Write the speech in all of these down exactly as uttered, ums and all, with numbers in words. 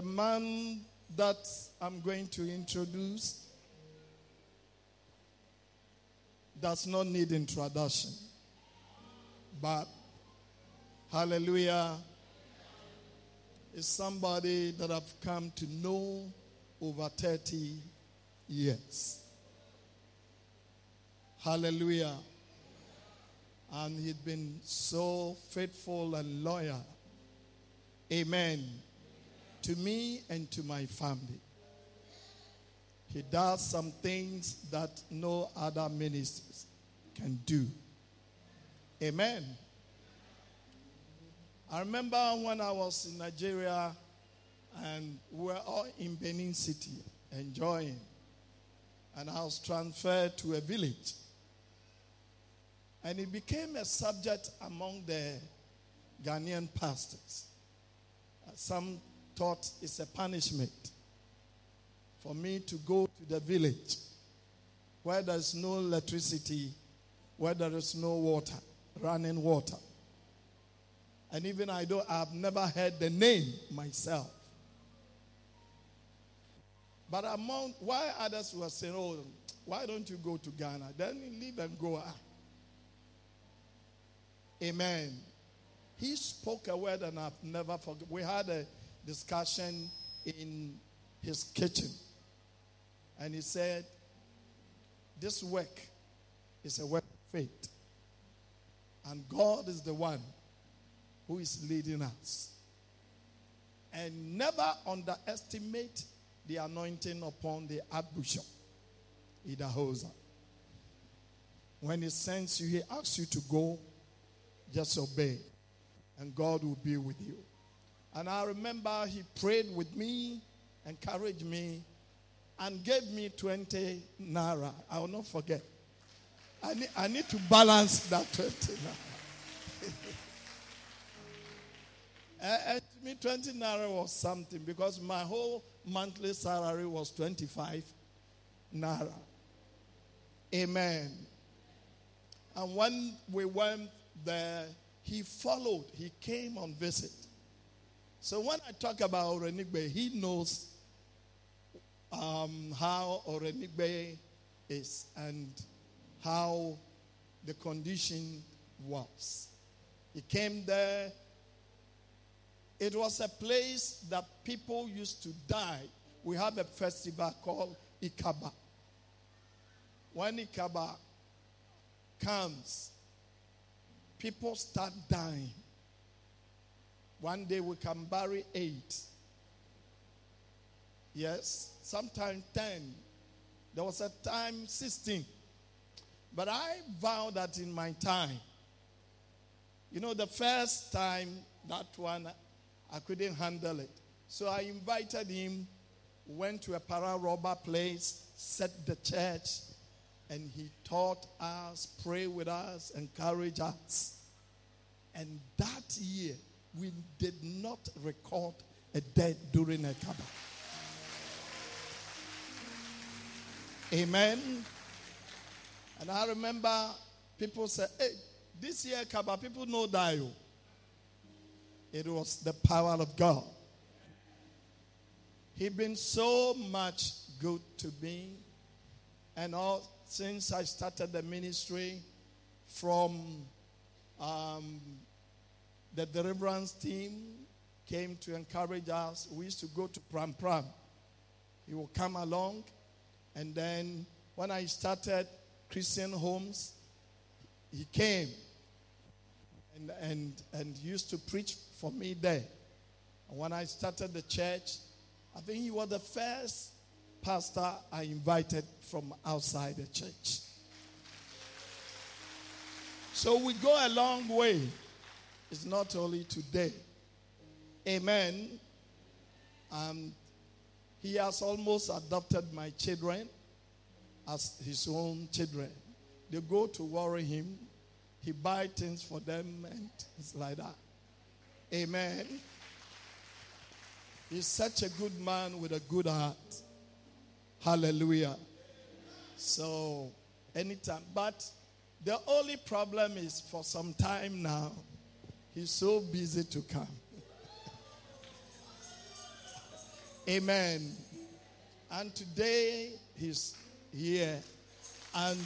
The man that I'm going to introduce does not need introduction. But, hallelujah, is somebody that I've come to know over thirty years. Hallelujah. And he'd been so faithful and loyal. Amen. To me and to my family. He does some things that no other ministers can do. Amen. I remember when I was in Nigeria and we were all in Benin City enjoying. And I was transferred to a village. And it became a subject among the Ghanaian pastors. Some thought it's a punishment for me to go to the village where there's no electricity, where there is no water, running water. And even I don't, I've never heard the name myself. But among, why others were saying, oh, why don't you go to Ghana? Then you leave and go out. Amen. He spoke a word and I've never forgotten. We had a discussion in his kitchen. And he said, this work is a work of faith. And God is the one who is leading us. And never underestimate the anointing upon the Archbishop Idahosa. When he sends you, he asks you to go, just obey. And God will be with you. And I remember he prayed with me, encouraged me, and gave me twenty naira. I will not forget. I need, I need to balance that twenty naira. And to me, twenty naira was something because my whole monthly salary was twenty-five naira. Amen. And when we went there, he followed. He came on visit. So when I talk about Orenigbe, he knows um, how Orenigbe is and how the condition was. He came there. It was a place that people used to die. We have a festival called Ikaba. When Ikaba comes, people start dying. One day we can bury eight. Yes, sometimes ten. There was a time sixteen. But I vowed that in my time, you know, the first time, that one, I couldn't handle it. So I invited him, went to a para-robber place, set the church, and he taught us, prayed with us, encouraged us. And that year, we did not record a death during a Ikaba. Amen. And I remember people said, hey, this year Ikaba, people know die. It was the power of God. He's been so much good to me. And all since I started the ministry, from um, the deliverance team came to encourage us. We used to go to Pram Pram. He would come along. And then when I started Christian Homes, he came and, and, and used to preach for me there. And when I started the church, I think he was the first pastor I invited from outside the church. So we go a long way. It's not only today. Amen. And he has almost adopted my children as his own children. They go to worry him. He buys things for them and it's like that. Amen. He's such a good man with a good heart. Hallelujah. So, anytime. But the only problem is for some time now, he's so busy to come. Amen. And today he's here. And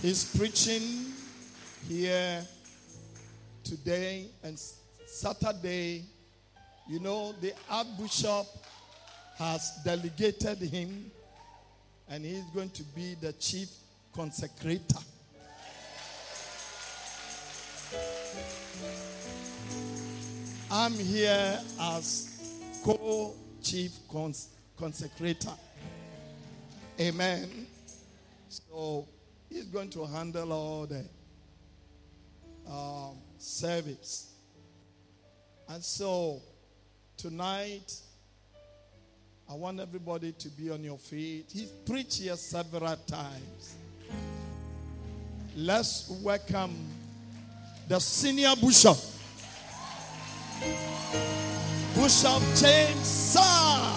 he's preaching here today and Saturday. You know, the Archbishop has delegated him, and he's going to be the chief consecrator. I'm here as co-chief cons- consecrator. Amen. So he's going to handle all the um, service. And so tonight, I want everybody to be on your feet. He's preached here several times. Let's welcome the senior bishop, Bishop James Sa.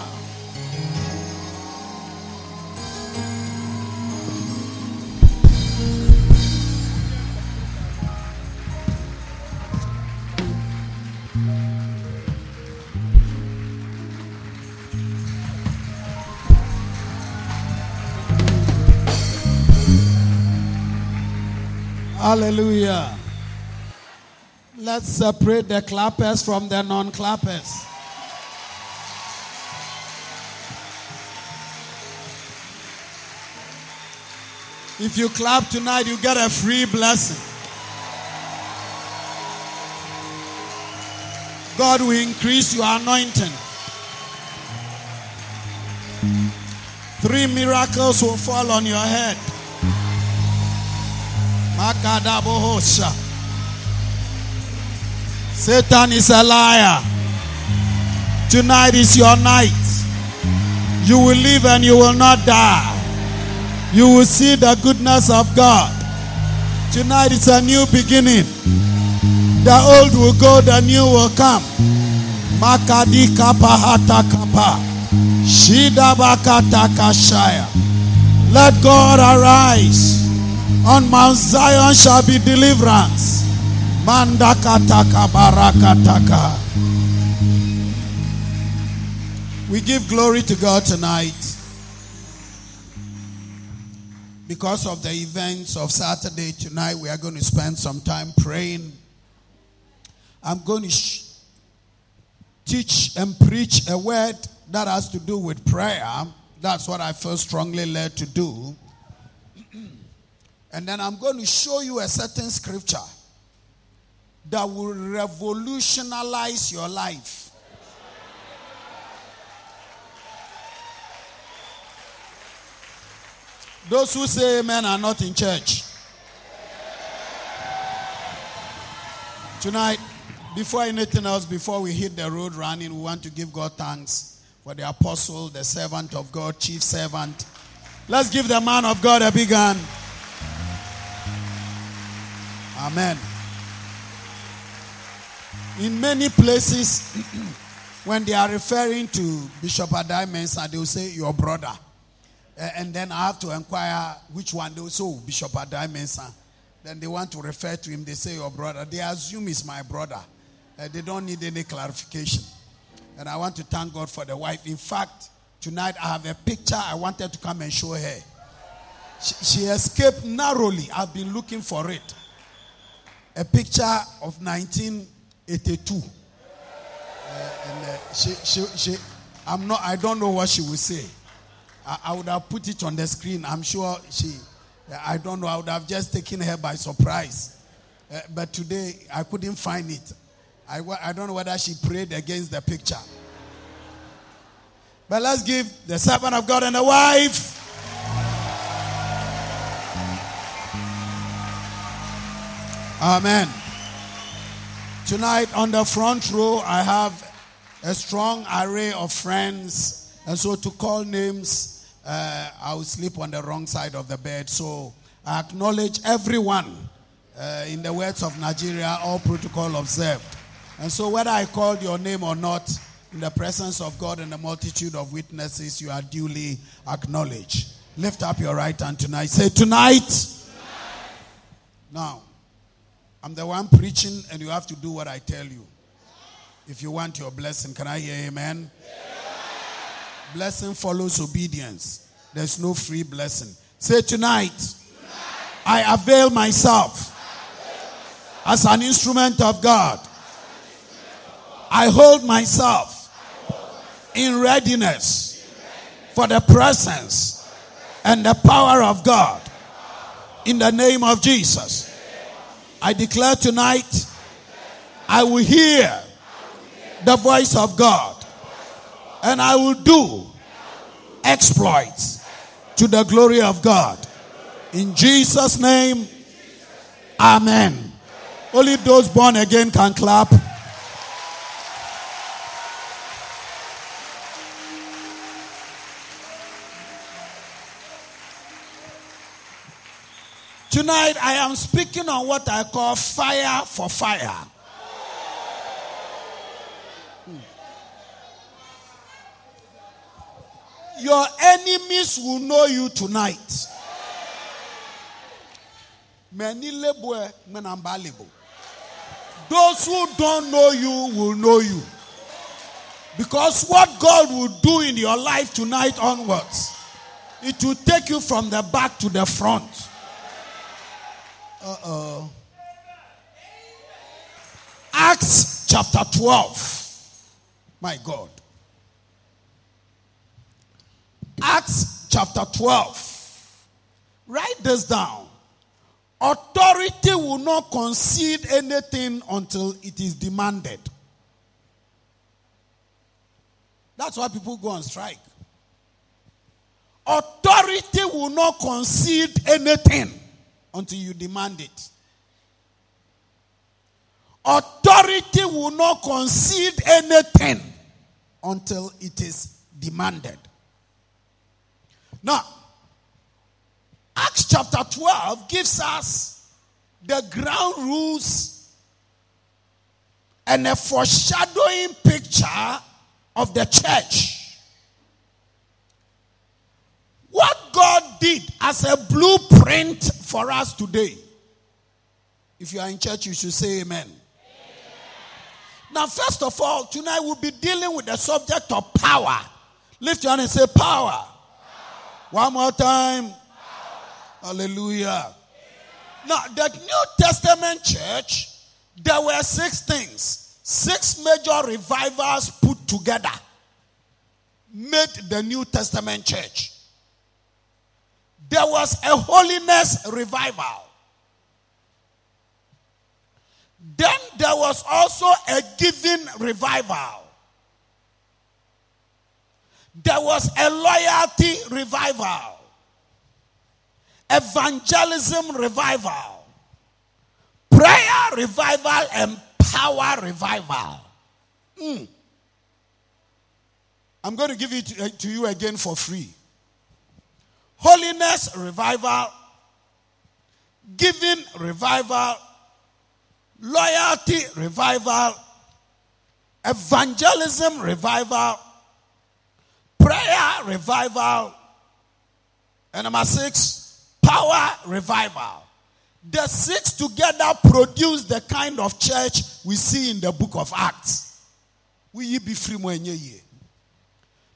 Hallelujah. Let's separate the clappers from the non-clappers. If you clap tonight, you get a free blessing. God will increase your anointing. Three miracles will fall on your head. Makadabohosha. Satan is a liar. Tonight is your night. You will live and you will not die. You will see the goodness of God. Tonight is a new beginning. The old will go, the new will come. Makadi kapahata kapa. Shidabakata kashaya. Let God arise. On Mount Zion shall be deliverance. Mandakataka barakataka. We give glory to God tonight because of the events of Saturday. Tonight we are going to spend some time praying. I'm going to sh- teach and preach a word that has to do with prayer. That's what I feel strongly led to do. And then I'm going to show you a certain scripture that will revolutionize your life. Those who say amen are not in church. Tonight, before anything else, before we hit the road running, we want to give God thanks for the apostle, the servant of God, chief servant. Let's give the man of God a big hand. Amen. In many places, when they are referring to Bishop Adai Mensah, they will say, your brother. And then I have to inquire which one. They will say, oh, Bishop Adai Mensah. Then they want to refer to him. They say, your brother. They assume he's my brother. Uh, they don't need any clarification. And I want to thank God for the wife. In fact, tonight I have a picture I wanted to come and show her. She, she escaped narrowly. I've been looking for it. A picture of nineteen eighty-two. Uh, and uh, she, she, she, I'm not. I don't know what she will say. I, I would have put it on the screen. I'm sure she. I don't know. I would have just taken her by surprise. Uh, but today I couldn't find it. I, I don't know whether she prayed against the picture. But let's give the servant of God and the wife. Amen. Tonight on the front row, I have a strong array of friends. And so to call names, uh, I will sleep on the wrong side of the bed. So I acknowledge everyone uh, in the words of Nigeria, all protocol observed. And so whether I called your name or not, in the presence of God and the multitude of witnesses, you are duly acknowledged. Lift up your right hand tonight. Say, tonight. Tonight. Now. I'm the one preaching and you have to do what I tell you. If you want your blessing, can I hear amen? Yeah. Blessing follows obedience. There's no free blessing. Say tonight, tonight I avail myself, I avail myself as, an as an instrument of God. I hold myself, I hold myself in, readiness in readiness for the presence, for the presence and the power of God. The power of in the name of Jesus. I declare tonight, I will hear the voice of God, and I will do exploits to the glory of God. In Jesus' name, amen. Only those born again can clap. Tonight, I am speaking on what I call fire for fire. Hmm. Your enemies will know you tonight. Those who don't know you will know you. Because what God will do in your life tonight onwards, it will take you from the back to the front. Uh-oh. Acts chapter twelve. My God. Acts chapter twelve. Write this down. Authority will not concede anything until it is demanded. That's why people go on strike. Authority will not concede anything until you demand it. Authority will not concede anything until it is demanded. Now, Acts chapter twelve gives us the ground rules and a foreshadowing picture of the church. What God did as a blueprint for us today. If you are in church, you should say amen. Amen. Now, first of all, tonight we'll be dealing with the subject of power. Lift your hand and say power. Power. One more time. Power. Hallelujah. Amen. Now, the New Testament church, there were six things. Six major revivals put together made the New Testament church. There was a holiness revival. Then there was also a giving revival. There was a loyalty revival. Evangelism revival. Prayer revival and power revival. Mm. I'm going to give it to, to you again for free. Holiness revival, giving revival, loyalty revival, evangelism revival, prayer revival, and number six, power revival. The six together produce the kind of church we see in the book of Acts. Will ye be free more in your year?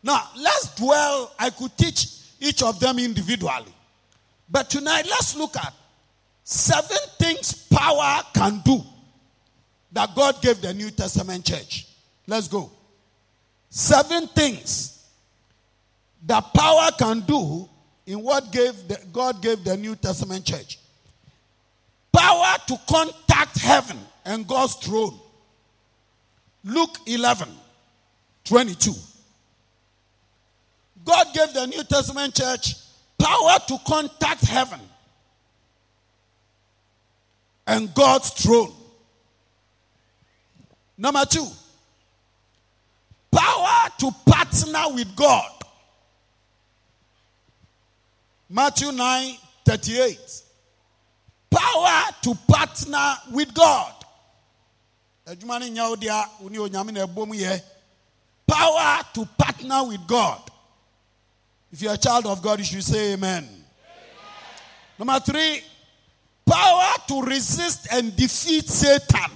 Now, let's dwell. I could teach each of them individually. But tonight, let's look at seven things power can do that God gave the New Testament church. Let's go. Seven things that power can do in what gave the, God gave the New Testament church. Power to contact heaven and God's throne. Luke eleven twenty-two. God gave the New Testament church power to contact heaven and God's throne. Number two, power to partner with God. Matthew nine thirty-eight. Power to partner with God. Power to partner with God. If you're a child of God, you should say amen. Amen. Number three, power to resist and defeat Satan.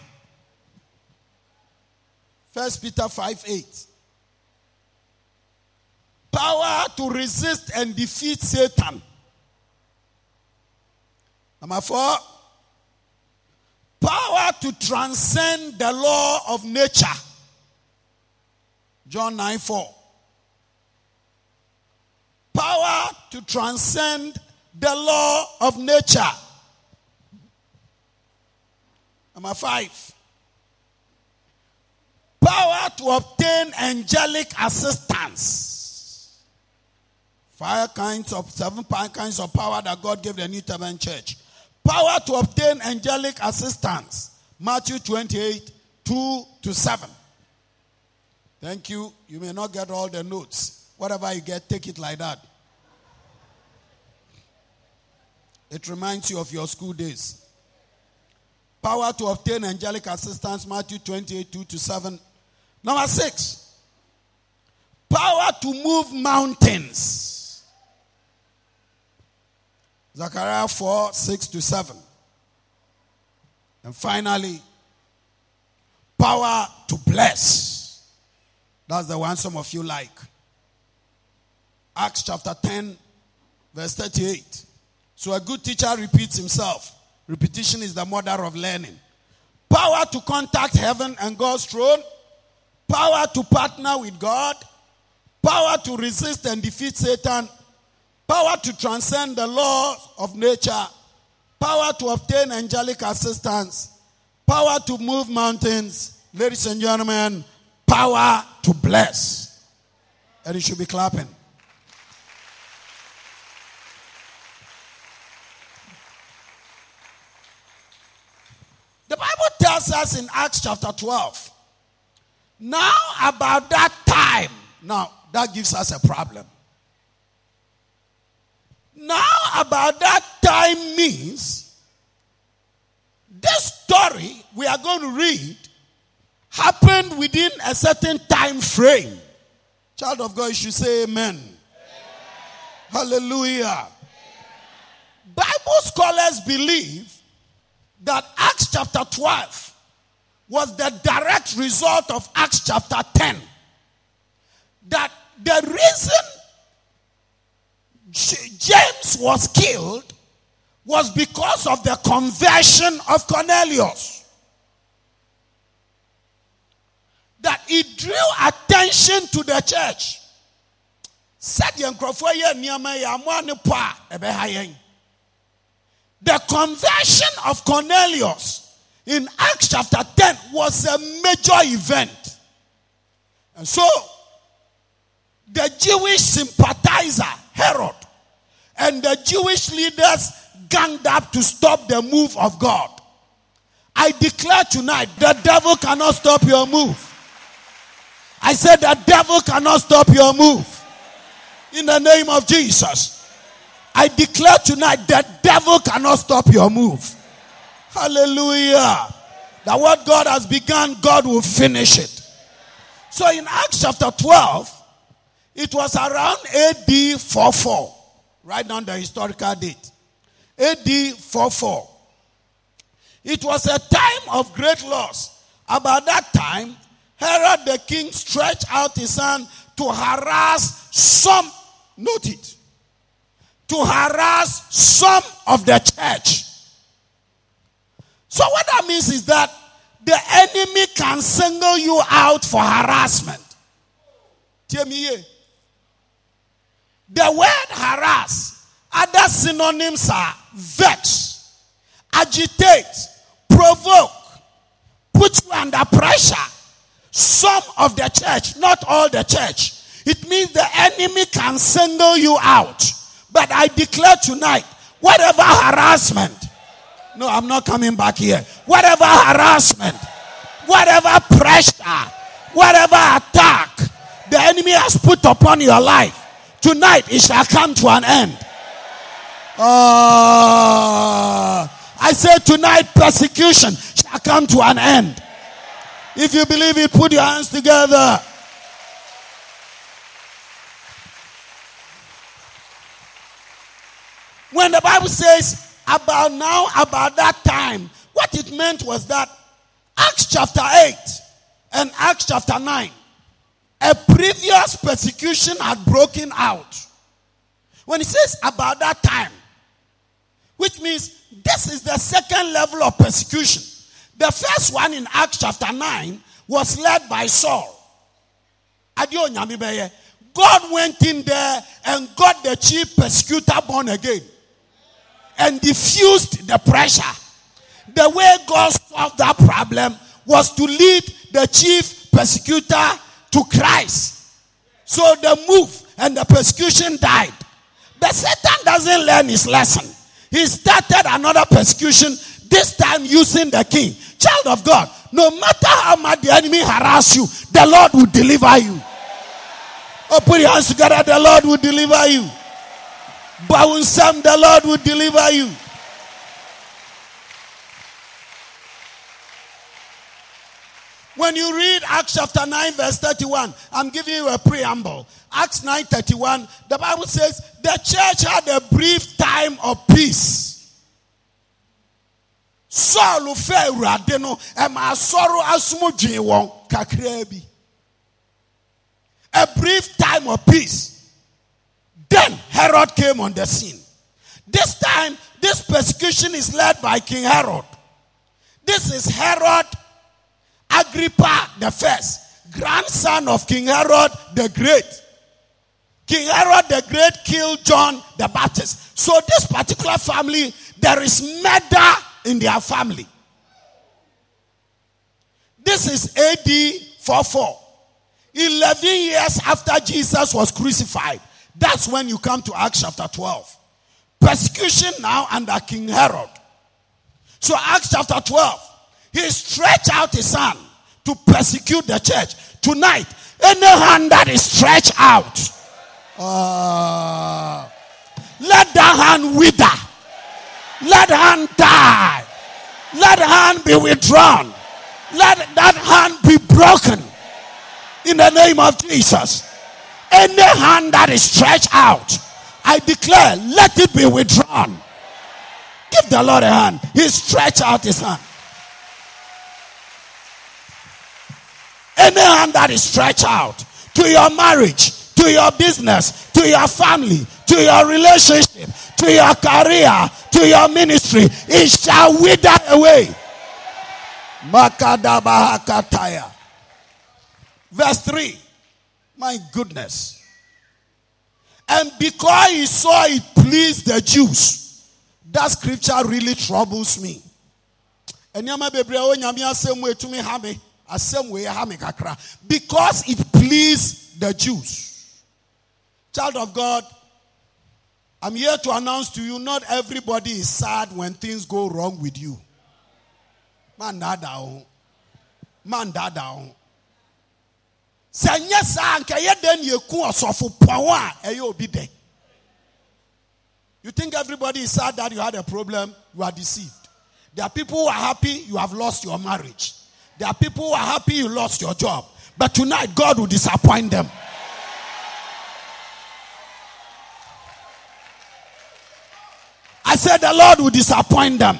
First Peter five eight. Power to resist and defeat Satan. Number four, power to transcend the law of nature. John nine four. Power to transcend the law of nature. Number five, power to obtain angelic assistance. Five kinds of, seven kinds of power that God gave the New Testament church. Power to obtain angelic assistance. Matthew twenty-eight, two to seven. Thank you. You may not get all the notes. Whatever you get, take it like that. It reminds you of your school days. Power to obtain angelic assistance, Matthew twenty-eight, two to seven. Number six, power to move mountains. Zechariah four, six to seven. And finally, power to bless. That's the one some of you like. Acts chapter ten, verse thirty-eight. So a good teacher repeats himself. Repetition is the mother of learning. Power to contact heaven and God's throne. Power to partner with God. Power to resist and defeat Satan. Power to transcend the laws of nature. Power to obtain angelic assistance. Power to move mountains. Ladies and gentlemen, power to bless. And you should be clapping. The Bible tells us in Acts chapter twelve, now about that time, now that gives us a problem. Now about that time means this story we are going to read happened within a certain time frame. Child of God, you should say amen. Amen. Hallelujah. Amen. Bible scholars believe that Acts chapter twelve was the direct result of Acts chapter ten. That the reason James was killed was because of the conversion of Cornelius. That it drew attention to the church. The conversion of Cornelius in Acts chapter ten was a major event. And so, the Jewish sympathizer, Herod, and the Jewish leaders ganged up to stop the move of God. I declare tonight, the devil cannot stop your move. I said the devil cannot stop your move. In the name of Jesus. I declare tonight that devil cannot stop your move. Hallelujah. That what God has begun, God will finish it. So in Acts chapter twelve, it was around A D forty-four. Write down the historical date. A D forty-four. It was a time of great loss. About that time, Herod the king stretched out his hand to harass some, note it, to harass some of the church. So what that means is that the enemy can single you out for harassment. Hear me here. The word harass, other synonyms are vex, agitate, provoke, put you under pressure. Some of the church, not all the church. It means the enemy can single you out. But I declare tonight, whatever harassment, no, I'm not coming back here. Whatever harassment, whatever pressure, whatever attack the enemy has put upon your life, tonight it shall come to an end. Uh, I say tonight persecution shall come to an end. If you believe it, put your hands together. When the Bible says about now, about that time. What it meant was that Acts chapter eight and Acts chapter nine, a previous persecution had broken out. When it says about that time, which means this is the second level of persecution. The first one in Acts chapter nine was led by Saul. God went in there and got the chief persecutor born again and diffused the pressure. The way God solved that problem was to lead the chief persecutor to Christ. So the move and the persecution died. The Satan doesn't learn his lesson. He started another persecution, this time using the king. Child of God, no matter how much the enemy harass you, the Lord will deliver you. Oh, put your hands together, the Lord will deliver you. Bawunsam, the Lord will deliver you. When you read Acts chapter nine verse thirty-one, I'm giving you a preamble. Acts nine thirty-one, the Bible says, the church had a brief time of peace. Saul fe uradeno ema soro asumodwe won kakra bi. A brief time of peace. Then Herod came on the scene. This time, this persecution is led by King Herod. This is Herod Agrippa the First, grandson of King Herod the Great. King Herod the Great killed John the Baptist. So this particular family, there is murder in their family. This is A D forty-four. eleven years after Jesus was crucified. That's when you come to Acts chapter twelve. Persecution now under King Herod. So Acts chapter twelve. He stretched out his hand to persecute the church. Tonight, any hand that is stretched out, uh, let that hand wither. Let hand die. Let hand be withdrawn. Let that hand be broken. In the name of Jesus. Any hand that is stretched out, I declare, let it be withdrawn. Give the Lord a hand. He stretched out his hand. Any hand that is stretched out to your marriage, to your business, to your family, to your relationship, to your career, to your ministry, it shall wither away. Makadabahakataya. Verse three. My goodness. And because he saw it pleased the Jews, that scripture really troubles me. Because it pleased the Jews. Child of God, I'm here to announce to you, not everybody is sad when things go wrong with you. Man da down. Man da down. Sanya sa anka ye den ye ku osofo powa e ye obi den. You think everybody is sad that you had a problem? You are deceived. There are people who are happy you have lost your marriage. There are people who are happy you lost your job. But tonight, God will disappoint them. I said the Lord will disappoint them.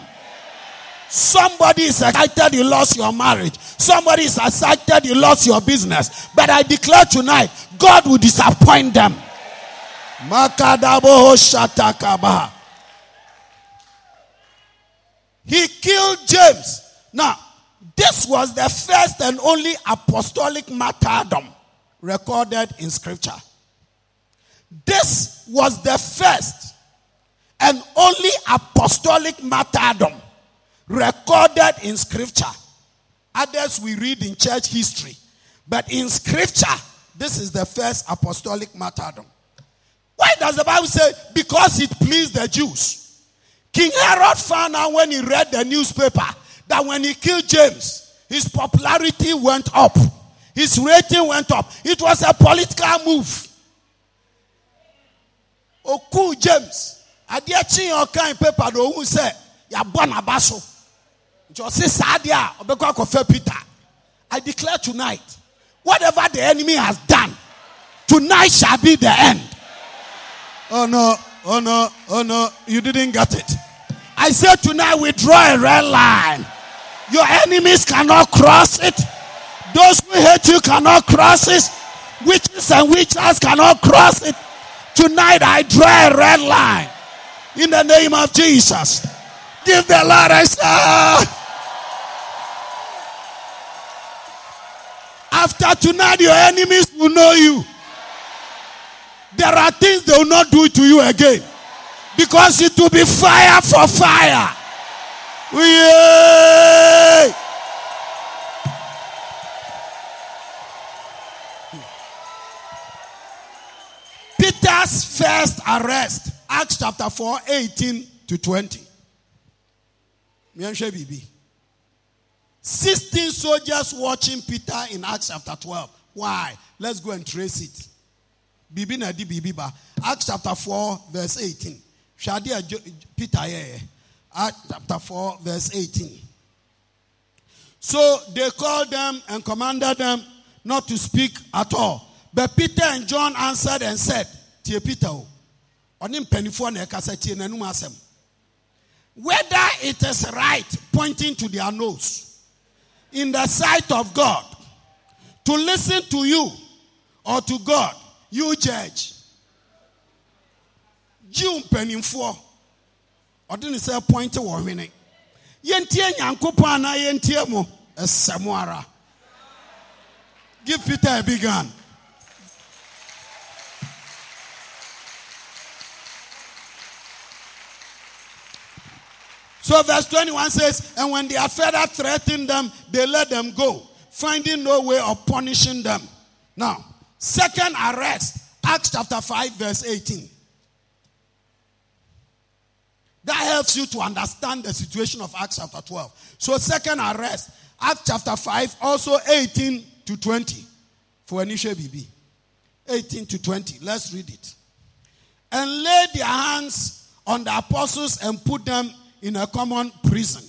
Somebody is excited you lost your marriage. Somebody is excited you lost your business. But I declare tonight, God will disappoint them. He killed James. Now, this was the first and only apostolic martyrdom recorded in scripture. This was the first and only apostolic martyrdom recorded in scripture. Others we read in church history. But in scripture, this is the first apostolic martyrdom. Why does the Bible say? Because it pleased the Jews. King Herod found out when he read the newspaper that when he killed James, his popularity went up. His rating went up. It was a political move. Oku James, adiachi onka in paper do who say ya born abaso. Jose Sadia obekwa kofe Peter. I declare tonight, whatever the enemy has done, tonight shall be the end. Oh no, oh no, oh no, you didn't get it. I said tonight we draw a red line. Your enemies cannot cross it. Those who hate you cannot cross it. Witches and witches cannot cross it. Tonight I draw a red line. In the name of Jesus. Give the Lord a shout. After tonight your enemies will know you. There are things they will not do to you again. Because it will be fire for fire. Yeah. Peter's first arrest, Acts chapter four, eighteen to twenty. sixteen soldiers watching Peter in Acts chapter twelve. Why? Let's go and trace it. Bibi na di bibi ba. Acts chapter four, verse eighteen. Shadia Peter here. Acts chapter four, verse eighteen. So they called them and commanded them not to speak at all. But Peter and John answered and said, Tie Peter, onim penifo na ekasa tie na numa asem. Whether it is right, pointing to their nose, in the sight of God, to listen to you or to God, you judge. June penifo. I didn't say a point to one minute. Yentia Yankopana Yentiamo, a Samuara. Give Peter a big hand. So verse twenty-one says, and when they had further threatened them, they let them go, finding no way of punishing them. Now, second arrest, Acts chapter five, verse eighteen. That helps you to understand the situation of Acts chapter twelve. So second arrest, Acts chapter five, also eighteen to twenty. For Anisha B B. eighteen to twenty. Let's read it. And laid their hands on the apostles and put them in a common prison.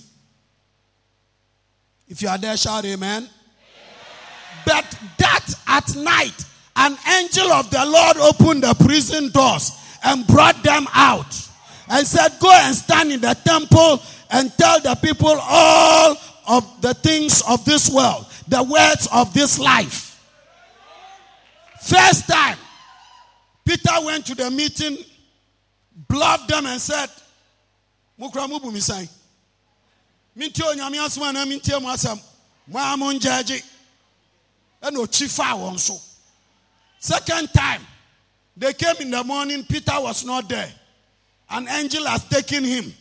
If you are there, shout amen. Amen. But that at night, an angel of the Lord opened the prison doors and brought them out. And said, go and stand in the temple and tell the people all of the things of this world, the words of this life. First time, Peter went to the meeting, bluffed them and said, second time, they came in the morning, Peter was not there. An angel has taken him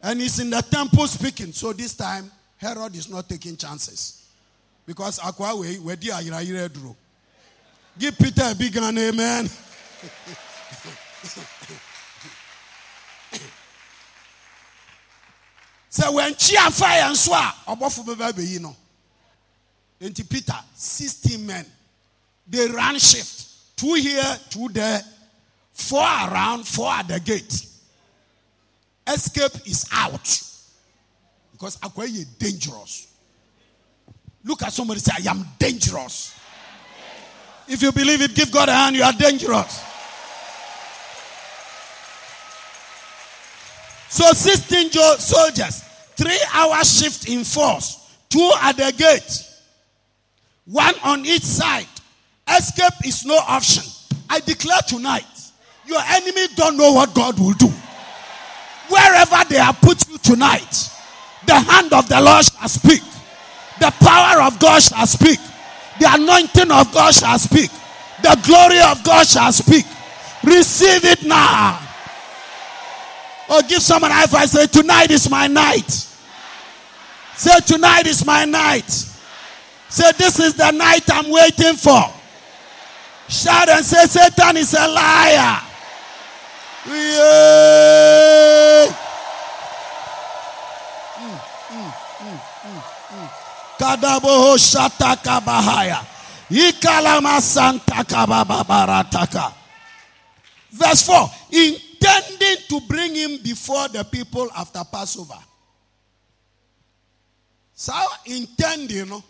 and he's in the temple speaking. So this time, Herod is not taking chances. Because Akwawe, Wedi Ayira Dro. Give Peter a big hand, amen. So when Chia fire and swa, Obofu no. And Peter, sixteen men, they ran shift. Two here, two there. Four around, four at the gate. Escape is out. Because Akwaye is dangerous. Look at somebody say, I am dangerous. I am dangerous. If you believe it, give God a hand, you are dangerous. So sixteen soldiers, three hour shift in force, two at the gate, one on each side. Escape is no option. I declare tonight, your enemy don't know what God will do. Wherever they have put you tonight, the hand of the Lord shall speak. The power of God shall speak. The anointing of God shall speak. The glory of God shall speak. Receive it now. Or give someone a high five. Say, tonight is my night. Say, tonight is my night. Say, this is the night I'm waiting for. Shout and say, Satan is a liar. Yeah. Mm, mm, mm, mm, mm. Kadaboho shataka bahaya. Ikalama santa kababarataka. Verse four. Intending to bring him before the people after Passover. So intending.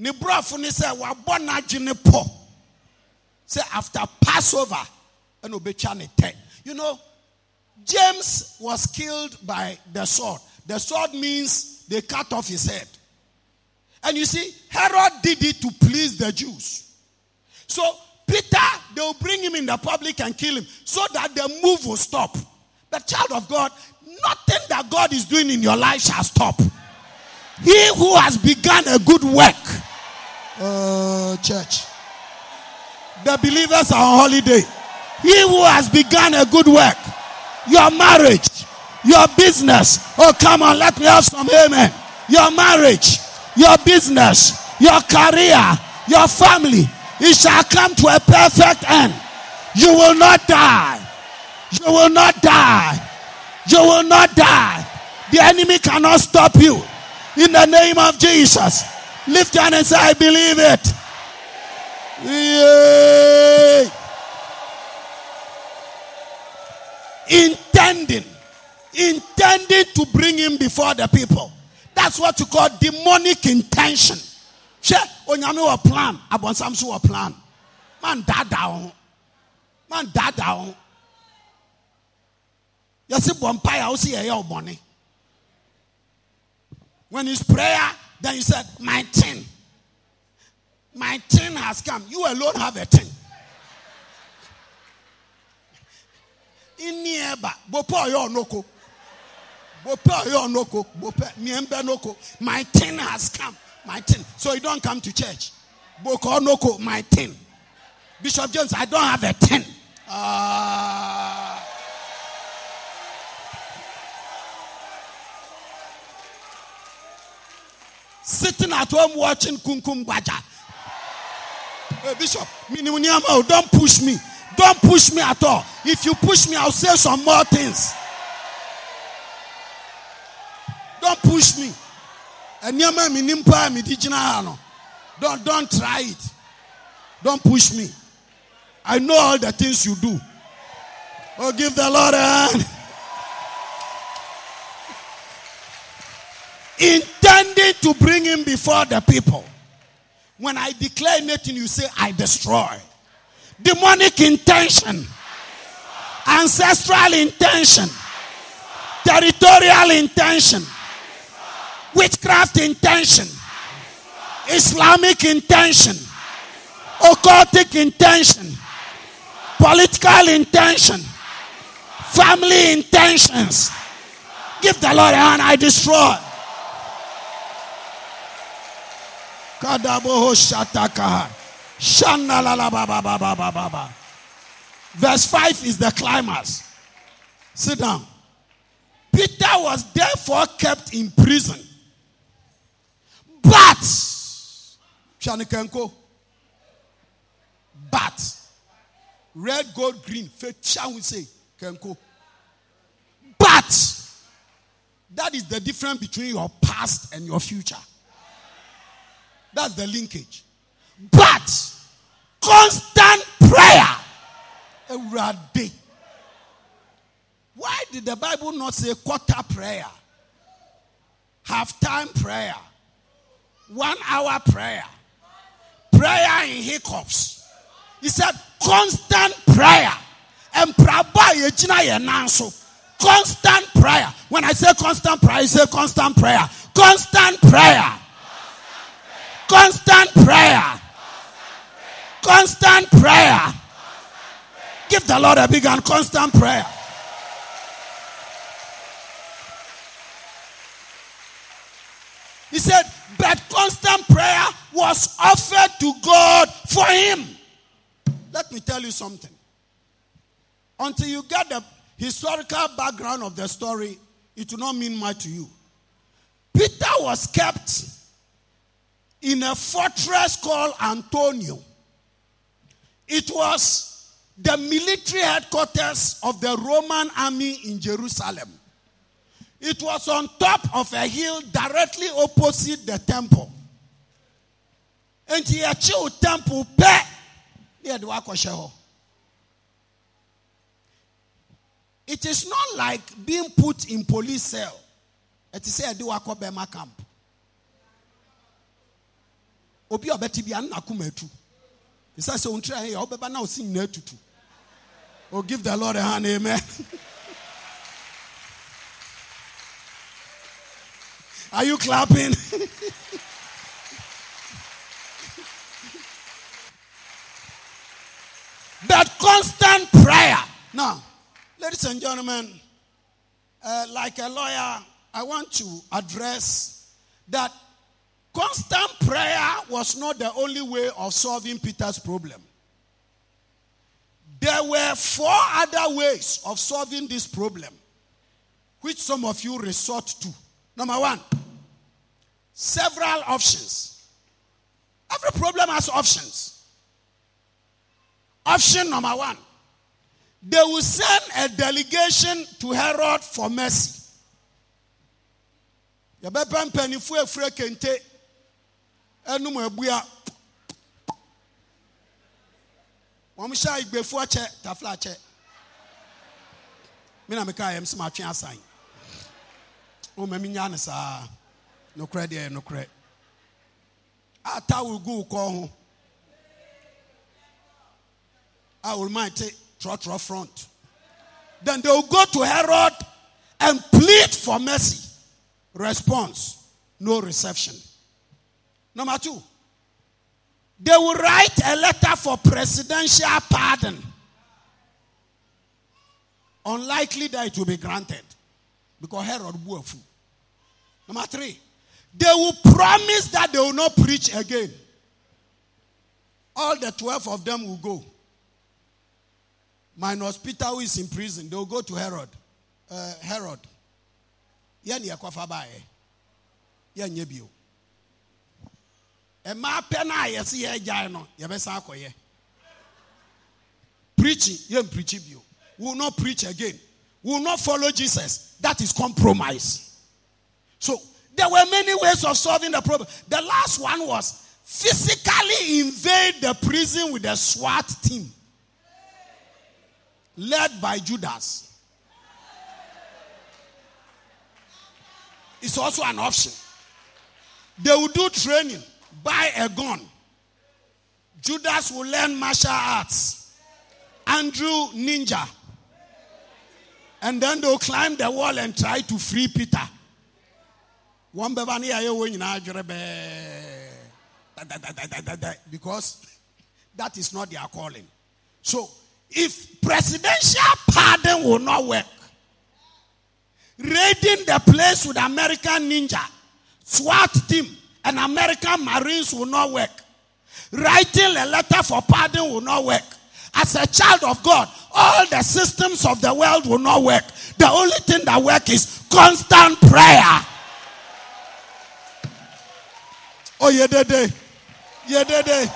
Nibrafuni say wabona jinipo. Say after Passover. You know, James was killed by the sword. The sword means they cut off his head. And you see, Herod did it to please the Jews. So Peter, they'll bring him in the public and kill him so that the move will stop. But child of God, nothing that God is doing in your life shall stop. He who has begun a good work. Uh, church. The believers are on holiday. He who has begun a good work. Your marriage. Your business. Oh, come on, let me have some amen. Your marriage. Your business. Your career. Your family. It shall come to a perfect end. You will not die. You will not die. You will not die. The enemy cannot stop you. In the name of Jesus. Lift your hand and say, I believe it. Yay. Intending. Intending to bring him before the people. That's what you call demonic intention. She, onyame wa plan. Abonsam so wa plan. Man da down. Man da down. Yesi bompire o si eya obone. When it's prayer, then you said, my thing. My thing has come. You alone have a thing. In Nieba, Bopo yo noko. Bopo yo noko. Bopo Niembe noko. My thing has come. My thing. So you don't come to church. Boko noko. My thing. Bishop James, I don't have a thing. Ah. Uh, Sitting at home watching Kunkum Baja. Hey, Bishop, don't push me. Don't push me at all. If you push me, I'll say some more things. Don't push me. Don't, don't try it. Don't push me. I know all the things you do. Oh, give the Lord a hand. Intended to bring him before the people. When I declare nothing, you say, I destroy. Demonic intention. Ancestral intention. Territorial intention. Witchcraft intention. Islamic intention. Occultic intention. Political intention. Family intentions. Give the Lord a hand, I destroy. Verse five is the climax. Sit down. Peter was therefore kept in prison. But, Shanikenko, but, red, gold, green, shall we say, Kenko. But, that is the difference between your past and your future. That's the linkage. But constant prayer. Why did the Bible not say quarter prayer? Half time prayer. One hour prayer. Prayer in hiccups. He said constant prayer. And constant prayer. When I say constant prayer, I say constant prayer. Constant prayer. Constant prayer. Constant prayer. Constant prayer. Constant prayer. Give the Lord a big and constant prayer. He said, but constant prayer was offered to God for him. Let me tell you something. Until you get the historical background of the story, it will not mean much to you. Peter was kept in a fortress called Antonio. It was the military headquarters of the Roman army in Jerusalem. It was on top of a hill directly opposite the temple. And he achieved temple pay. It is not like being put in police cell. It is a Diwako Bema camp. Obi obetibi an akumetu. He says so untra here obeba na osi nyatu. Oh, give the Lord a hand, amen. Are you clapping? That constant prayer. Now, ladies and gentlemen, uh, like a lawyer, I want to address that constant prayer was not the only way of solving Peter's problem. There were four other ways of solving this problem, which some of you resort to. Number one, several options. Every problem has options. Option number one, they will send a delegation to Herod for mercy. Oh, my minion is no credit, no credit. I will go call home. I will mind take trot front. Then they will go to Herod and plead for mercy. Response, no reception. Number two, they will write a letter for presidential pardon. Unlikely that it will be granted. Because Herod was a fool. Number three, they will promise that they will not preach again. All the twelve of them will go. Minus Peter, who is in prison, they will go to Herod. Uh, Herod. Preaching, you preach it. Will not preach again. Will not follow Jesus. That is compromise. So, there were many ways of solving the problem. The last one was physically invade the prison with a SWAT team led by Judas. It's also an option. They will do training, buy a gun. Judas will learn martial arts. Andrew, ninja. And then they'll climb the wall and try to free Peter. Because that is not their calling. So, if presidential pardon will not work, raiding the place with American ninja, SWAT team, and American Marines will not work. Writing a letter for pardon will not work. As a child of God, all the systems of the world will not work. The only thing that works is constant prayer. Oh, yeah, day, day. Yeah, day, day.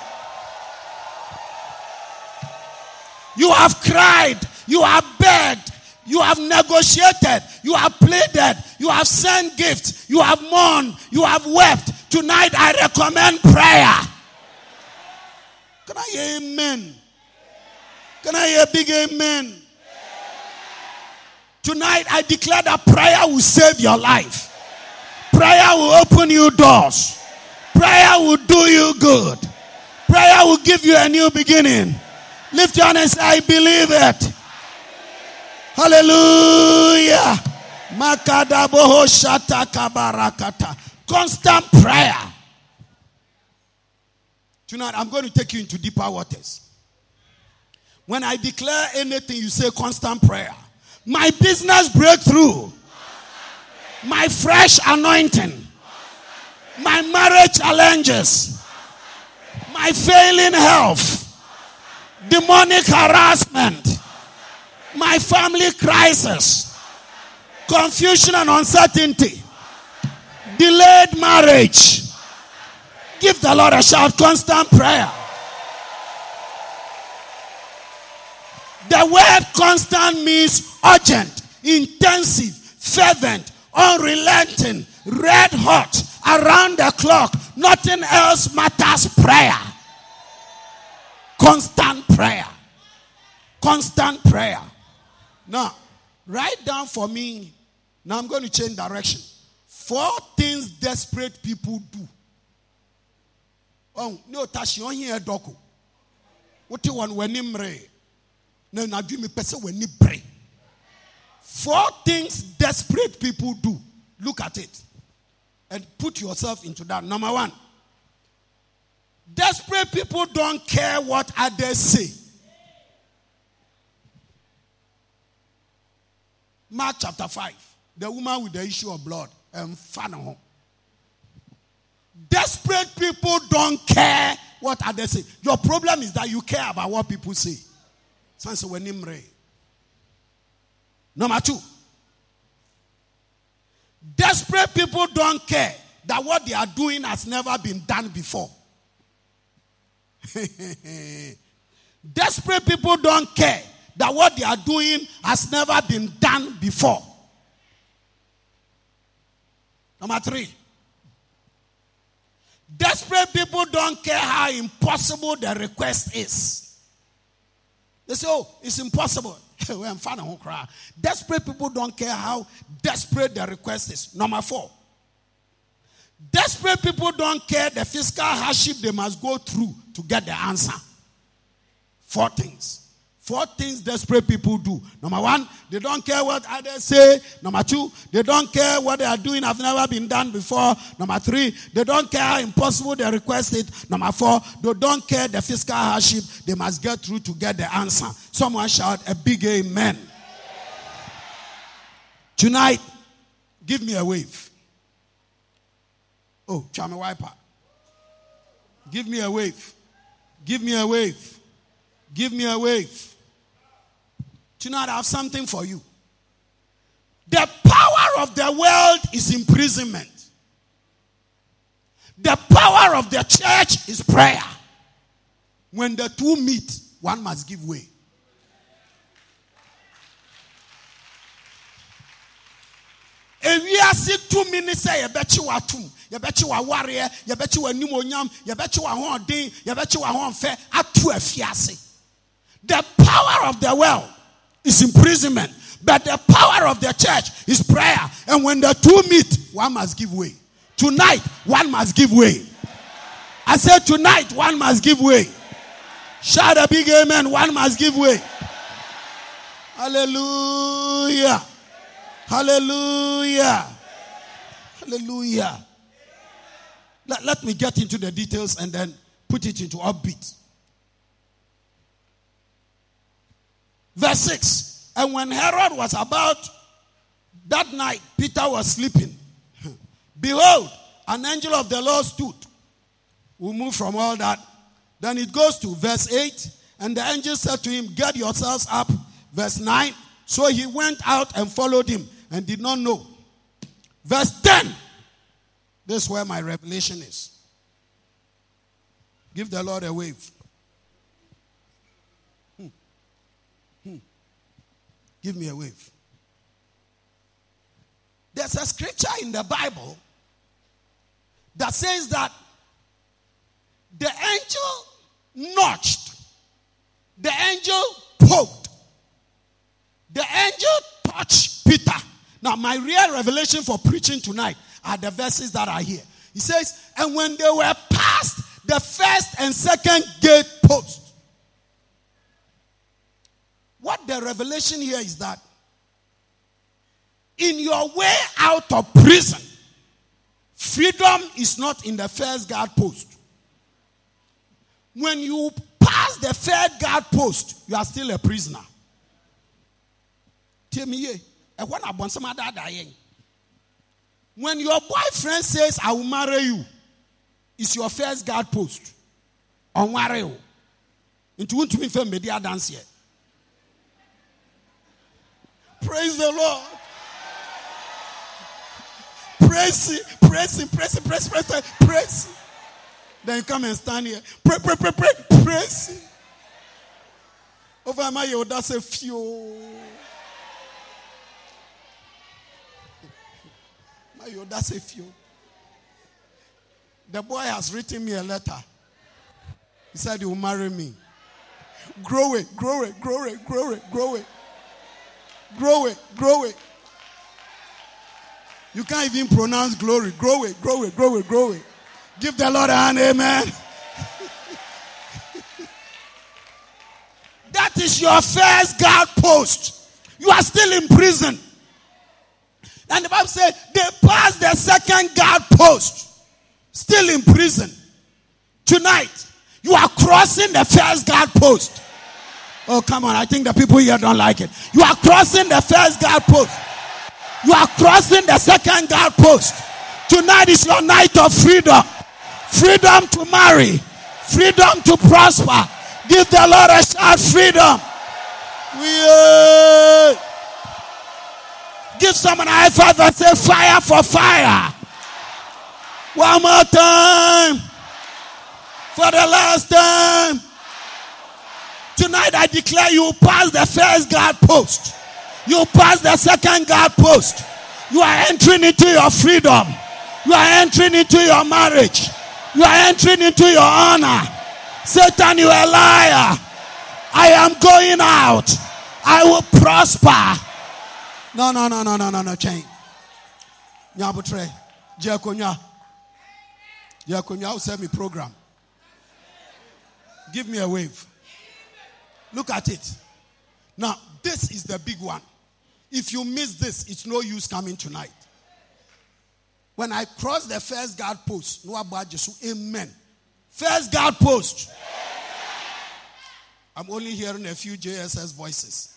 You have cried. You have begged. You have negotiated. You have pleaded. You have sent gifts. You have mourned. You have wept. Tonight, I recommend prayer. Can I hear amen? Can I hear a big amen? Yeah. Tonight, I declare that prayer will save your life. Yeah. Prayer will open you doors. Yeah. Prayer will do you good. Yeah. Prayer will give you a new beginning. Yeah. Lift your hand and say, I believe it. I believe it. Hallelujah. Yeah. Makadaboho shatakabarakata. Constant prayer. Tonight, I'm going to take you into deeper waters. When I declare anything, you say constant prayer. My business breakthrough. My fresh anointing. My marriage challenges. My failing health. Demonic harassment. My family crisis. Confusion and uncertainty. Delayed marriage. Give the Lord a shout, constant prayer. The word constant means urgent, intensive, fervent, unrelenting, red hot, around the clock. Nothing else matters. Prayer. Constant prayer. Constant prayer. Now, write down for me. Now I'm going to change direction. Four things desperate people do. Oh, no, Tashi, on here, Doku. What do you want when Nimre? Four things desperate people do. Look at it. and put yourself into that. Number one, desperate people don't care what others say. Mark chapter five, the woman with the issue of blood and funnel. Desperate people don't care what others say. Your problem is that you care about what people say. Number two, desperate people don't care that what they are doing has never been done before. Desperate people don't care that what they are doing has never been done before. Number three, desperate people don't care how impossible the request is. They say, oh, it's impossible. Desperate people don't care how desperate the request is. Number four, desperate people don't care the physical hardship they must go through to get the answer. Four things. Four things desperate people do. Number one, they don't care what others say. Number two, they don't care what they are doing have never been done before. Number three, they don't care how impossible they request it. Number four, they don't care the fiscal hardship they must get through to get the answer. Someone shout a big amen. Tonight, give me a wave. Oh, Chame Wiper. Give me a wave. Give me a wave. Give me a wave. Tonight I have something for you. The power of the world is imprisonment. The power of the church is prayer. When the two meet, one must give way. Ewiase two minutes say yebechi wa tum, yebechi wa warrior, yebechi wa nimonyam, yebechi wa ho den, yebechi wa ho nfe atu afiase. The power of the world is imprisonment, but the power of the church is prayer. And when the two meet, one must give way. Tonight, one must give way. I said tonight, one must give way. Shout a big amen, one must give way. Hallelujah. Hallelujah. Hallelujah. Let, let me get into the details and then put it into orbit. Verse six, and when Herod was about that night, Peter was sleeping. Behold, an angel of the Lord stood. We'll move from all that. Then it goes to verse eight, and the angel said to him, get yourselves up. Verse nine, so he went out and followed him and did not know. Verse ten, this is where my revelation is. Give the Lord a wave. Give me a wave. There's a scripture in the Bible that says that the angel nudged, the angel poked, the angel touched Peter. Now, my real revelation for preaching tonight are the verses that are here. He says, and when they were past the first and second gate posts. What the revelation here is that in your way out of prison, freedom is not in the first guard post. When you pass the first guard post, you are still a prisoner. When your boyfriend says, I will marry you, it's your first guard post. Onwareo. Into whom to be fair, media dance here. Praise the Lord. Praise Him, praise Him, praise Him, praise Him, praise Him, praise Him. Then you come and stand here. Pray, pray, pray, pray, praise Him. Over my ear, that's a few. My ear, that's a few. The boy has written me a letter. He said he will marry me. Grow it, grow it, grow it, grow it, grow it. Grow it, grow it. You can't even pronounce glory. Grow it, grow it, grow it, grow it. Give the Lord a hand, amen. That is your first guard post. You are still in prison. And the Bible said they passed the second guard post, still in prison. Tonight, you are crossing the first guard post. Oh, come on. I think the people here don't like it. You are crossing the first guard post. You are crossing the second guard post. Tonight is your night of freedom. Freedom to marry. Freedom to prosper. Give the Lord a shout, freedom. We give someone a high five and say fire for fire. One more time. For the last time. Tonight I declare you pass the first guard post. You pass the second guard post. You are entering into your freedom. You are entering into your marriage. You are entering into your honor. Satan, you are a liar. I am going out. I will prosper. No, no, no, no, no, no, no, change. Nyabutre, Jaconya, Jaconya, who sent me program. Give me a wave. Look at it. Now, this is the big one. If you miss this, it's no use coming tonight. When I cross the first guard post, no about Jesus, amen. First guard post. I'm only hearing a few J S S voices.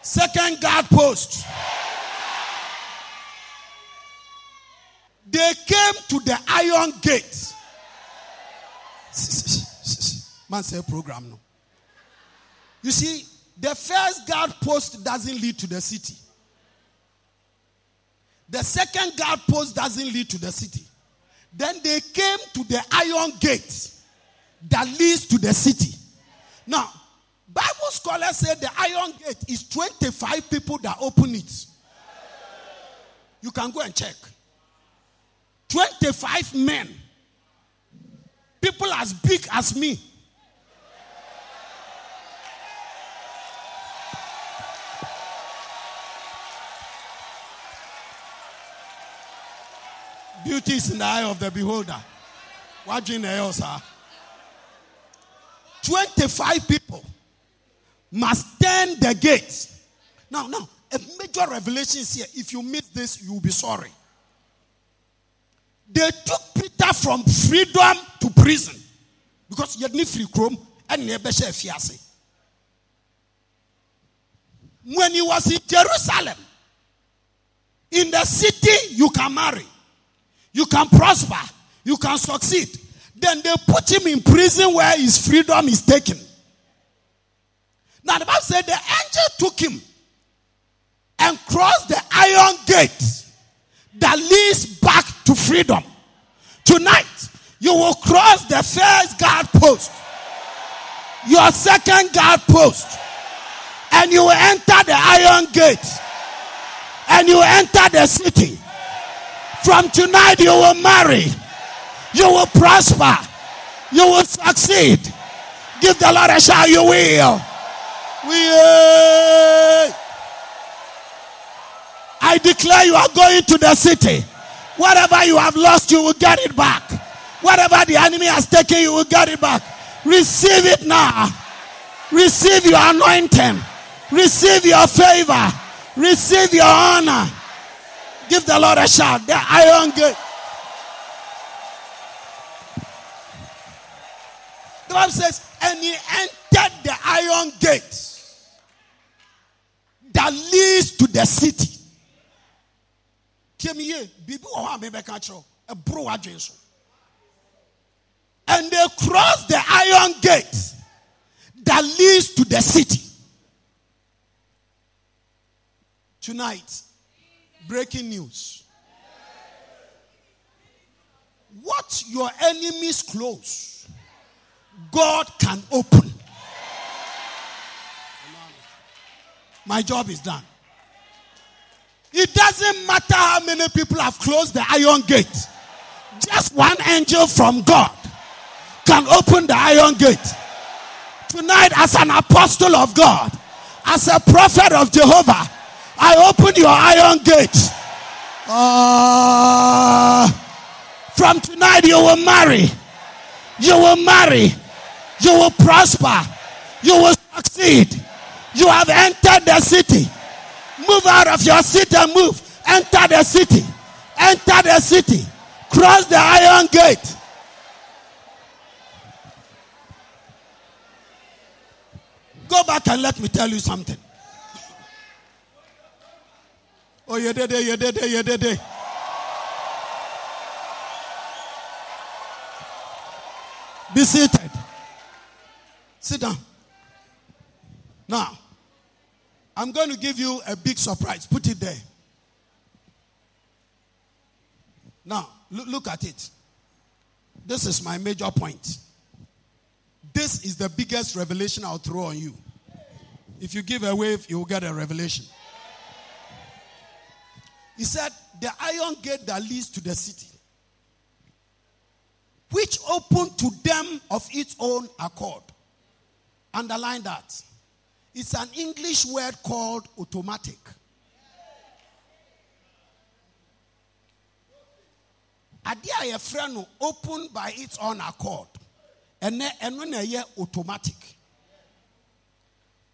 Second guard post. They came to the iron gate. Man say program no. You see, the first guard post doesn't lead to the city. The second guard post doesn't lead to the city. Then they came to the iron gate that leads to the city. Now, Bible scholars say the iron gate is twenty-five people that open it. You can go and check. twenty-five men. People as big as me. Beauty is in the eye of the beholder. What do you know, sir? twenty-five people must turn the gate. Now, now, a major revelation is here. If you miss this, you'll be sorry. They took Peter from freedom to prison. Because you need free chrome and never share fiancé. When he was in Jerusalem, in the city, you can marry. You can prosper. You can succeed. Then they put him in prison where his freedom is taken. Now the Bible said the angel took him and crossed the iron gate that leads back to freedom. Tonight, you will cross the first guard post, your second guard post, and you will enter the iron gate, and you will enter the city. From tonight, you will marry. You will prosper. You will succeed. Give the Lord a shout, you will. will. I declare you are going to the city. Whatever you have lost, you will get it back. Whatever the enemy has taken, you will get it back. Receive it now. Receive your anointing. Receive your favor. Receive your honor. Give the Lord a shout. The iron gate. The Bible says, and he entered the iron gate that leads to the city. And they crossed the iron gate that leads to the city. Tonight, breaking news. What your enemies close, God can open. My job is done. It doesn't matter how many people have closed the iron gate. Just one angel from God can open the iron gate. Tonight, as an apostle of God, as a prophet of Jehovah, I open your iron gate. Uh, from tonight, you will marry. You will marry. You will prosper. You will succeed. You have entered the city. Move out of your seat and move. Enter the city. Enter the city. Cross the iron gate. Go back and let me tell you something. Oh, yeah, yeah, yeah, yeah, yeah, yeah, yeah. Be seated. Sit down. Now, I'm going to give you a big surprise. Put it there. Now, look, look at it. This is my major point. This is the biggest revelation I'll throw on you. If you give a wave, you'll get a revelation. He said, the iron gate that leads to the city, which opened to them of its own accord. Underline that. It's an English word called automatic. Adia a friend opened by its own accord. And when a year automatic.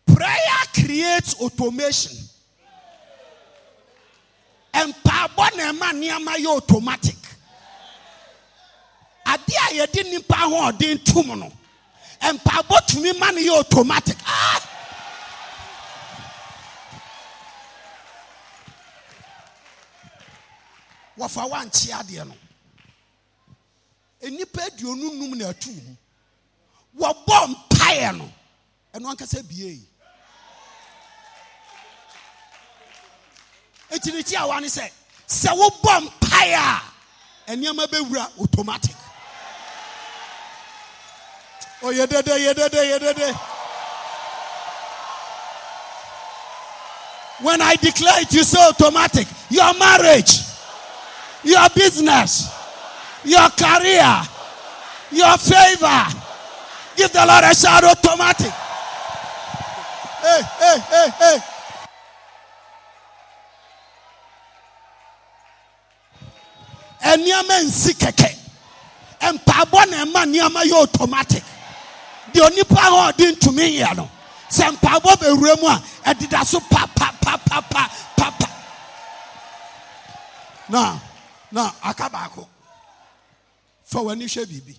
Prayer creates automation. And power near automatic. Adia you didn't power didn't tumono. And power to me money automatic. Ah! What for one chiadiano? And you paid your new number two. What bomb piano? And one can say, B A. It's in the chair. One is say, what bomb pire? And you may be automatic. Oh, yeah, yeah, yeah, yeah, yeah, yeah. When I declare it, you say automatic. Your marriage. Your business, your career, your favor. Give the Lord a shout automatic. Hey, hey, hey, hey. And Yaman Sikeke. And Pabon and Manyama automatic. The only power didn't to me, you know. Some Pabon Remo and did a super papa, papa, papa, papa. Now. Now, Akabako. For when you share B B.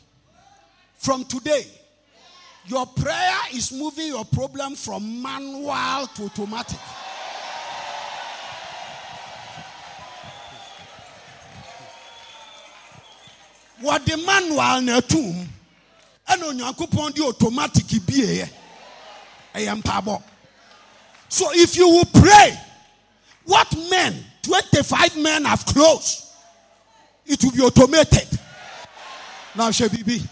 From today, your prayer is moving your problem from manual to automatic. What the manual in a tomb, and on your coupon, the automatic B A. I am Pabo. So if you will pray, what men, twenty-five men have closed. It will be automated. Now, Shebibi,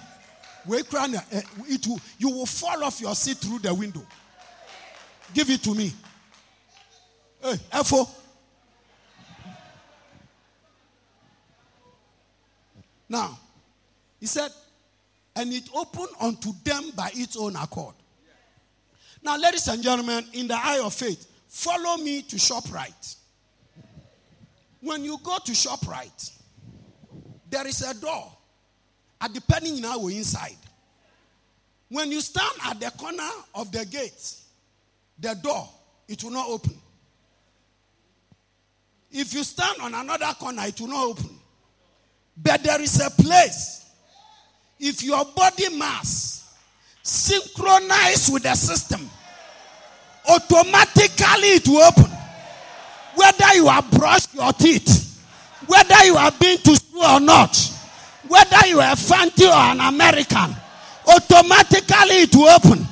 wake up. It will. You will fall off your seat through the window. Give it to me. Hey, F O. Now, he said, and it opened unto them by its own accord. Now, ladies and gentlemen, in the eye of faith, follow me to ShopRite. When you go to ShopRite, there is a door. At the penny now we're inside. When you stand at the corner of the gate, the door, it will not open. If you stand on another corner, it will not open. But there is a place. If your body mass synchronizes with the system, automatically it will open. Whether you have brushed your teeth, whether you have been to school or not, whether you are a Fanti or an American, automatically it will open.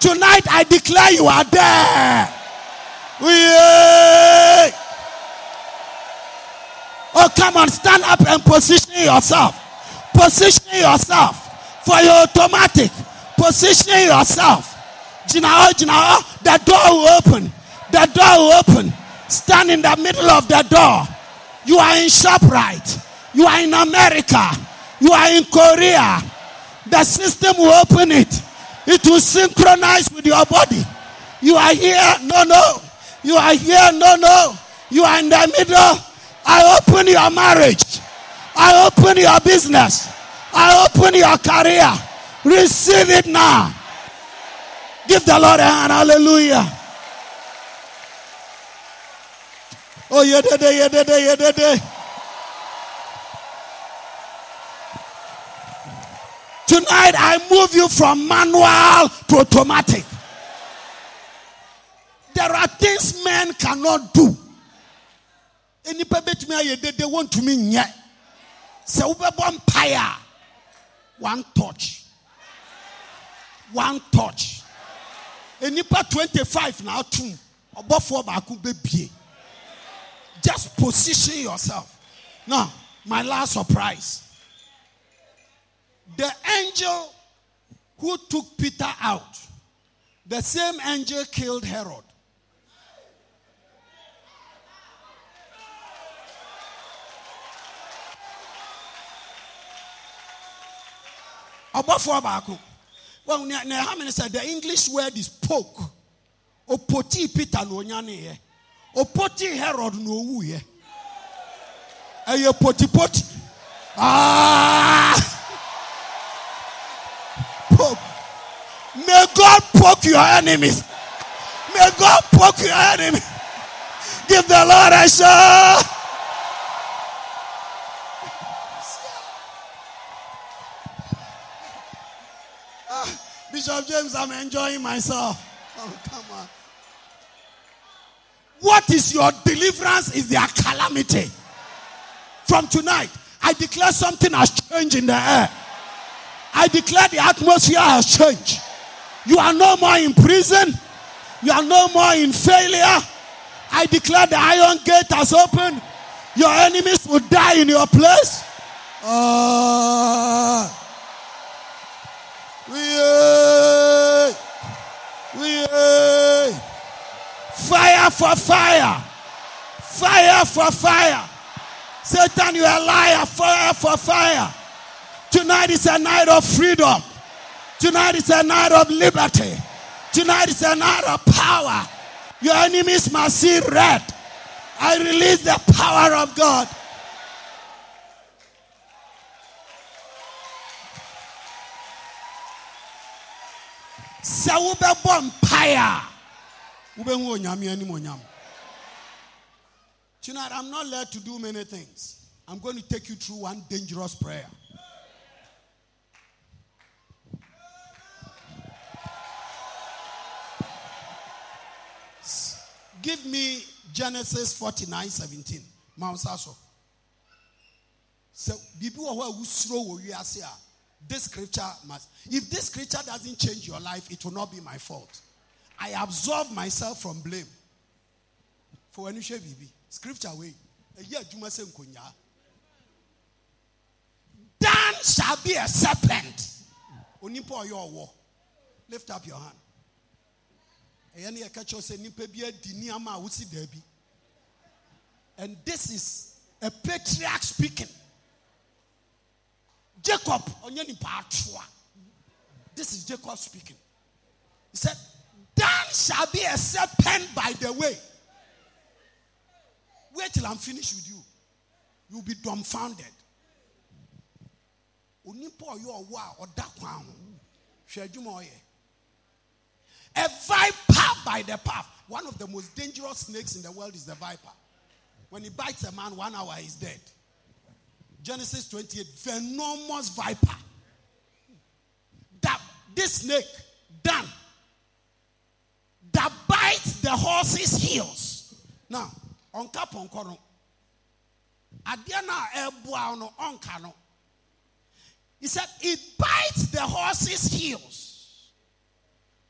Tonight I declare you are there. Yeah. Oh, come on, stand up and position yourself. Position yourself for your automatic. Position yourself. Jinao, Jinao, the door will open. The door will open. Stand in the middle of the door. You are in ShopRite. You are in America. You are in Korea. The system will open it. It will synchronize with your body. You are here. No, no. You are here. No, no. You are in the middle. I open your marriage. I open your business. I open your career. Receive it now. Give the Lord a hand. Hallelujah. Oh, yeah, da, da, yeah, da, da, yeah, da, da. Tonight, I move you from manual to automatic. There are things men cannot do. Any permit me, they want to mean yet. So, one pyre, one touch, one touch. Any part twenty-five now, two. About four, I could be. Just position yourself. Now, my last surprise. The angel who took Peter out, the same angel killed Herod. Well, how many said the English word is poke? O poti Peter no nyane. O poti Herod no wu ye. Aye poti poti. Ah. Poke. May God poke your enemies. May God poke your enemies. Give the Lord a shout. Ah, Bishop James, I'm enjoying myself. Oh, come on. What is your deliverance is their calamity. From tonight, I declare something has changed in the air. I declare the atmosphere has changed. You are no more in prison. You are no more in failure. I declare the iron gate has opened. Your enemies will die in your place. Uh, we, uh, we, uh, fire for fire. Fire for fire. Satan, you are a liar. Fire for fire. Tonight is a night of freedom. Tonight is a night of liberty. Tonight is a night of power. Your enemies must see red. I release the power of God. Sawube bompire. Tonight I'm not led to do many things. I'm going to take you through one dangerous prayer. Give me Genesis forty-nine seventeen. Mount Sasso. So, this scripture must. If this scripture doesn't change your life, it will not be my fault. I absolve myself from blame. For when you share B B, scripture way. Dan shall be a serpent. Onipo your war. Lift up your hand. And this is a patriarch speaking. Jacob, this is Jacob speaking. He said, "Dan shall be a serpent by the way." Wait till I'm finished with you. You'll be dumbfounded. Unipo your wow or that one. Shedumoye. A viper by the path. One of the most dangerous snakes in the world is the viper. When he bites a man, one hour he's dead. Genesis twenty-eight, venomous viper. That this snake, Dan, that bites the horse's heels. Now, on cap on kono. Adiana elbow no on kano. He said it bites the horse's heels.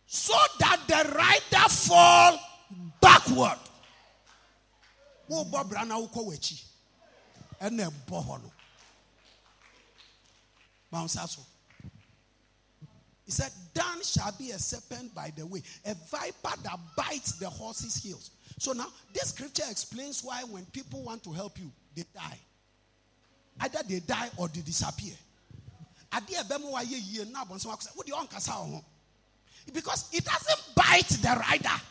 So that the rider fall backward. Wo bobra na wo kwachi. Ene bo ho no. Bounce out. He said, "Dan shall be a serpent by the way, a viper that bites the horse's heels." So now, this scripture explains why when people want to help you, they die. Either they die or they disappear. Ade ebe mo wa ye ye na bon so akose. Wo de on kasa ho. Because it doesn't bite the rider.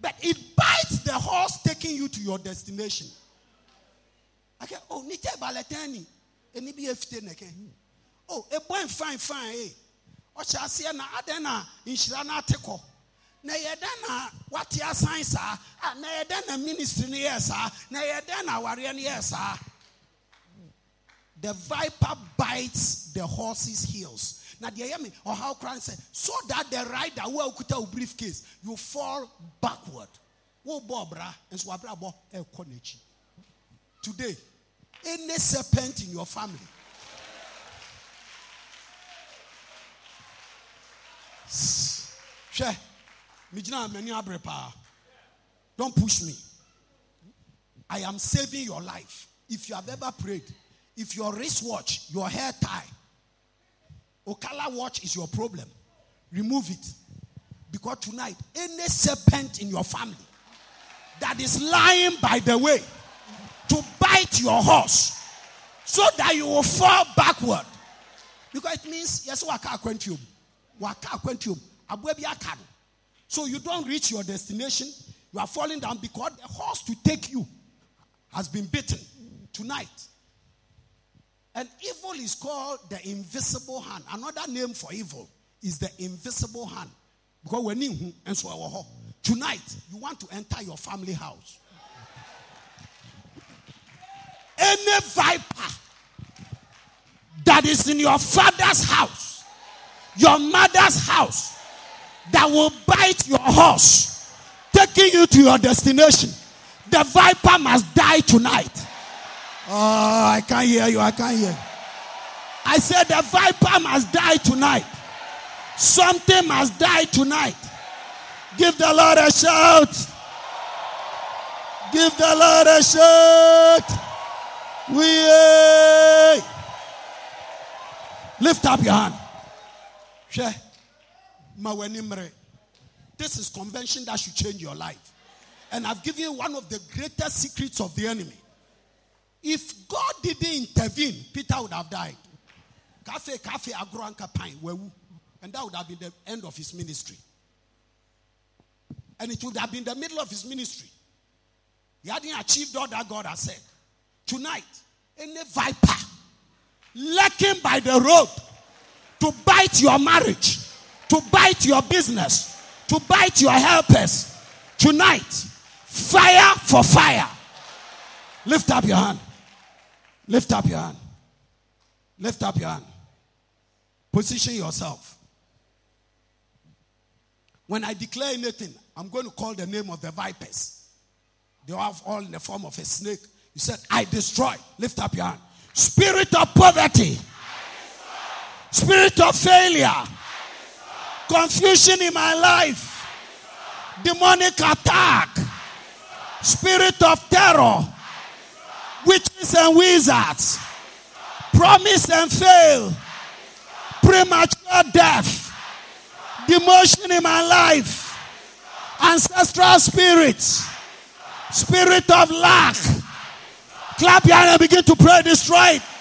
But it bites the horse taking you to your destination. Okay. Oh, nite baletani. Eni bi efite neke. Oh, e boy fine fine eh. O cha se na adena inshira na ateko. Na yedana what your signs are, and na yedana ministry ni yesa, na yedana warrior ni yesa. The viper bites the horse's heels. Now, do you hear me? Or how Christ said, so that the rider who will cut a briefcase, you fall backward. Today, any serpent in your family, don't push me. I am saving your life. If you have ever prayed, if your wristwatch, your hair tie, or color watch is your problem, remove it. Because tonight, any serpent in your family that is lying by the way to bite your horse so that you will fall backward. Because it means, yes, waka quantum. Waka quantum. So you don't reach your destination. You are falling down because the horse to take you has been bitten tonight. And evil is called the invisible hand. Another name for evil is the invisible hand. Because we're new, and so our home. Tonight, you want to enter your family house. Any viper that is in your father's house, your mother's house, that will bite your horse, taking you to your destination, the viper must die tonight. Oh, I can't hear you. I can't hear. I said the viper must die tonight. Something must die tonight. Give the Lord a shout. Give the Lord a shout. We lift up your hand. This is convention that should change your life. And I've given you one of the greatest secrets of the enemy. If God didn't intervene, Peter would have died. And that would have been the end of his ministry. And it would have been the middle of his ministry. He hadn't achieved all that God has said. Tonight, any viper lurking by the road to bite your marriage, to bite your business, to bite your helpers, tonight, fire for fire. Lift up your hand. Lift up your hand. Lift up your hand. Position yourself. When I declare anything, I'm going to call the name of the vipers. They are all in the form of a snake. You said, I destroy. Lift up your hand. Spirit of poverty. Spirit of failure. Confusion in my life. Demonic attack. Spirit of terror. Witches and wizards. Promise and fail. Premature death. Demotion in my life. Ancestral spirits. Spirit of lack. Clap your hand and begin to pray. Destroy it.